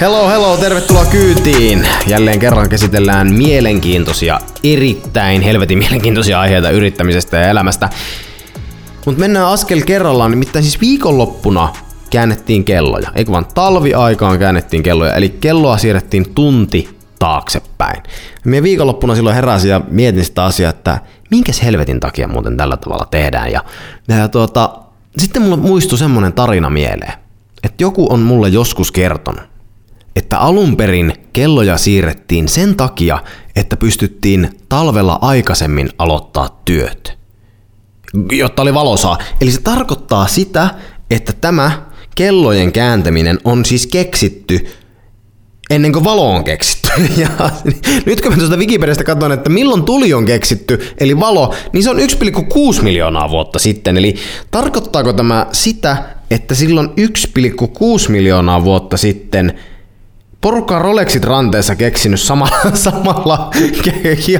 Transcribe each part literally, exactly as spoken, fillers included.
Hello, hello, tervetuloa kyytiin! Jälleen kerran käsitellään mielenkiintoisia, erittäin helvetin mielenkiintoisia aiheita yrittämisestä ja elämästä. Mut mennään askel kerrallaan, nimittäin siis viikonloppuna käännettiin kelloja. Eikö vaan talviaikaan käännettiin kelloja, eli kelloa siirrettiin tunti taaksepäin. Mie viikonloppuna silloin heräsin ja mietin sitä asiaa, että minkäs helvetin takia muuten tällä tavalla tehdään. Ja, ja tuota, sitten mulle muistui semmonen tarina mieleen, että joku on mulle joskus kertonut, että alun perin kelloja siirrettiin sen takia, että pystyttiin talvella aikaisemmin aloittaa työt, jotta oli valosaa. Eli se tarkoittaa sitä, että tämä kellojen kääntäminen on siis keksitty ennen kuin valo on keksitty. Ja nyt kun mä tuosta Wikipediasta katson, että milloin tuli on keksitty, eli valo, niin se on yksi pilkku kuusi miljoonaa vuotta sitten. Eli tarkoittaako tämä sitä, että silloin yksi pilkku kuusi miljoonaa vuotta sitten porukka on Rolexit ranteessa keksinyt samalla, samalla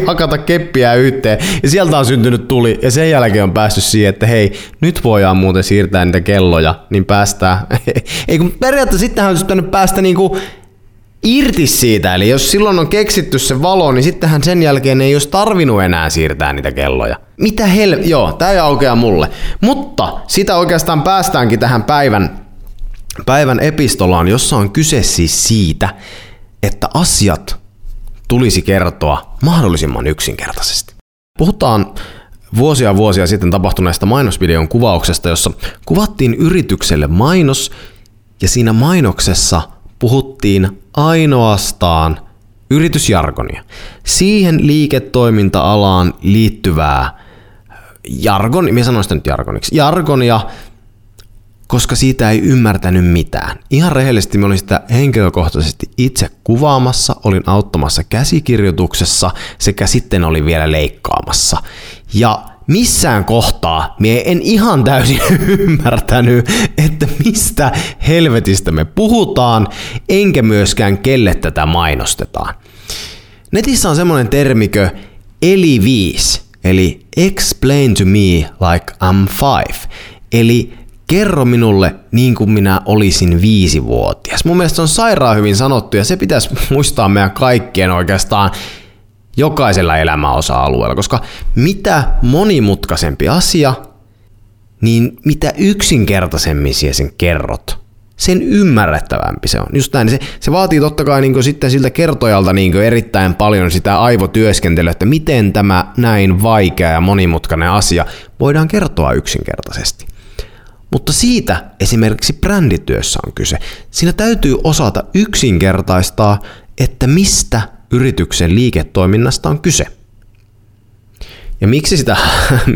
hakata keppiä yhteen, ja sieltä on syntynyt tuli, ja sen jälkeen on päästy siihen, että hei, nyt voidaan muuten siirtää niitä kelloja, niin päästään. Ei kun periaatteessa sittenhän on pitänyt päästä niinku irti siitä, eli jos silloin on keksitty se valo, niin sittenhän sen jälkeen ei olisi tarvinnut enää siirtää niitä kelloja. Mitä hel... Joo, tää ei aukea mulle. Mutta sitä oikeastaan päästäänkin tähän päivän Päivän epistolaan, jossa on kyse siis siitä, että asiat tulisi kertoa mahdollisimman yksinkertaisesti. Puhutaan vuosia vuosia sitten tapahtuneesta mainosvideon kuvauksesta, jossa kuvattiin yritykselle mainos, ja siinä mainoksessa puhuttiin ainoastaan yritysjargonia. Siihen liiketoiminta-alaan liittyvää jargonia, minä sanoin sitä nyt jargoniksi, jargonia, koska siitä ei ymmärtänyt mitään. Ihan rehellisesti mä olin sitä henkilökohtaisesti itse kuvaamassa, olin auttamassa käsikirjoituksessa sekä sitten olin vielä leikkaamassa. Ja missään kohtaa mie en ihan täysin ymmärtänyt, että mistä helvetistä me puhutaan, enkä myöskään kelle tätä mainostetaan. Netissä on semmoinen termikö E L I viisi, eli Explain to me like I'm five, eli kerro minulle niin kuin minä olisin viisivuotias. Mun mielestä se on sairaan hyvin sanottu, ja se pitäisi muistaa meidän kaikkien oikeastaan jokaisella elämäosa-alueella, koska mitä monimutkaisempi asia, niin mitä yksinkertaisemmin sinä sen kerrot, sen ymmärrettävämpi se on. Just näin, se, se vaatii totta kai niin kuin sitten siltä kertojalta niin kuin erittäin paljon sitä aivotyöskentelyä, että miten tämä näin vaikea ja monimutkainen asia voidaan kertoa yksinkertaisesti. Mutta siitä esimerkiksi brändityössä on kyse. Siinä täytyy osata yksinkertaistaa, että mistä yrityksen liiketoiminnasta on kyse. Ja miksi sitä,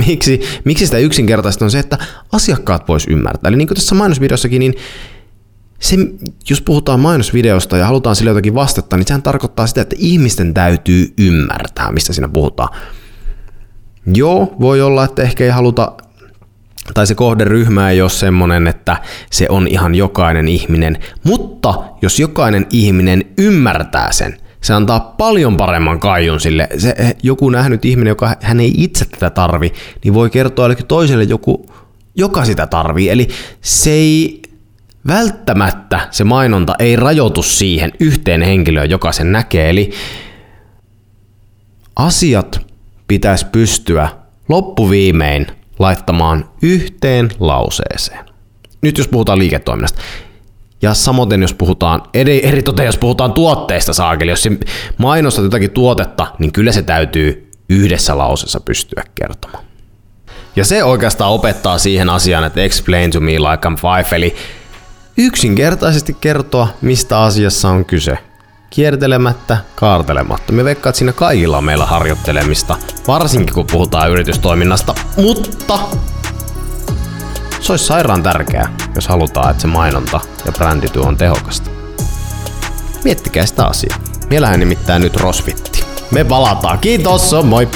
miksi, miksi sitä yksinkertaista on se, että asiakkaat vois ymmärtää. Eli niin kuin tässä mainosvideossakin, niin se, jos puhutaan mainosvideosta ja halutaan sille jotakin vastetta, niin sehän tarkoittaa sitä, että ihmisten täytyy ymmärtää, mistä siinä puhutaan. Joo, voi olla, että ehkä ei haluta... Tai se kohderyhmä ei ole semmoinen, että se on ihan jokainen ihminen. Mutta jos jokainen ihminen ymmärtää sen, se antaa paljon paremman kaiun sille. Se, joku nähnyt ihminen, joka hän ei itse tätä tarvi, niin voi kertoa jollekin toiselle joku, joka sitä tarvii. Eli se ei välttämättä, se mainonta ei rajoitu siihen yhteen henkilöön, joka sen näkee. Eli asiat pitäisi pystyä loppuviimein laittamaan yhteen lauseeseen. Nyt jos puhutaan liiketoiminnasta. Ja samoin jos puhutaan, eritoten jos puhutaan tuotteista saakeli, jos mainostat jotakin tuotetta, niin kyllä se täytyy yhdessä lauseessa pystyä kertomaan. Ja se oikeastaan opettaa siihen asiaan, että explain to me like I'm five, eli yksinkertaisesti kertoa, mistä asiassa on kyse. Kiertelemättä, kaartelematta. Me veikkaan, että siinä kaikilla on meillä harjoittelemista, varsinkin kun puhutaan yritystoiminnasta, mutta se olisi sairaan tärkeää, jos halutaan, että se mainonta ja brändityö on tehokasta. Miettikää sitä asiaa. Mie lähden nimittäin nyt rosfittiin. Me palataan. Kiitos, moi!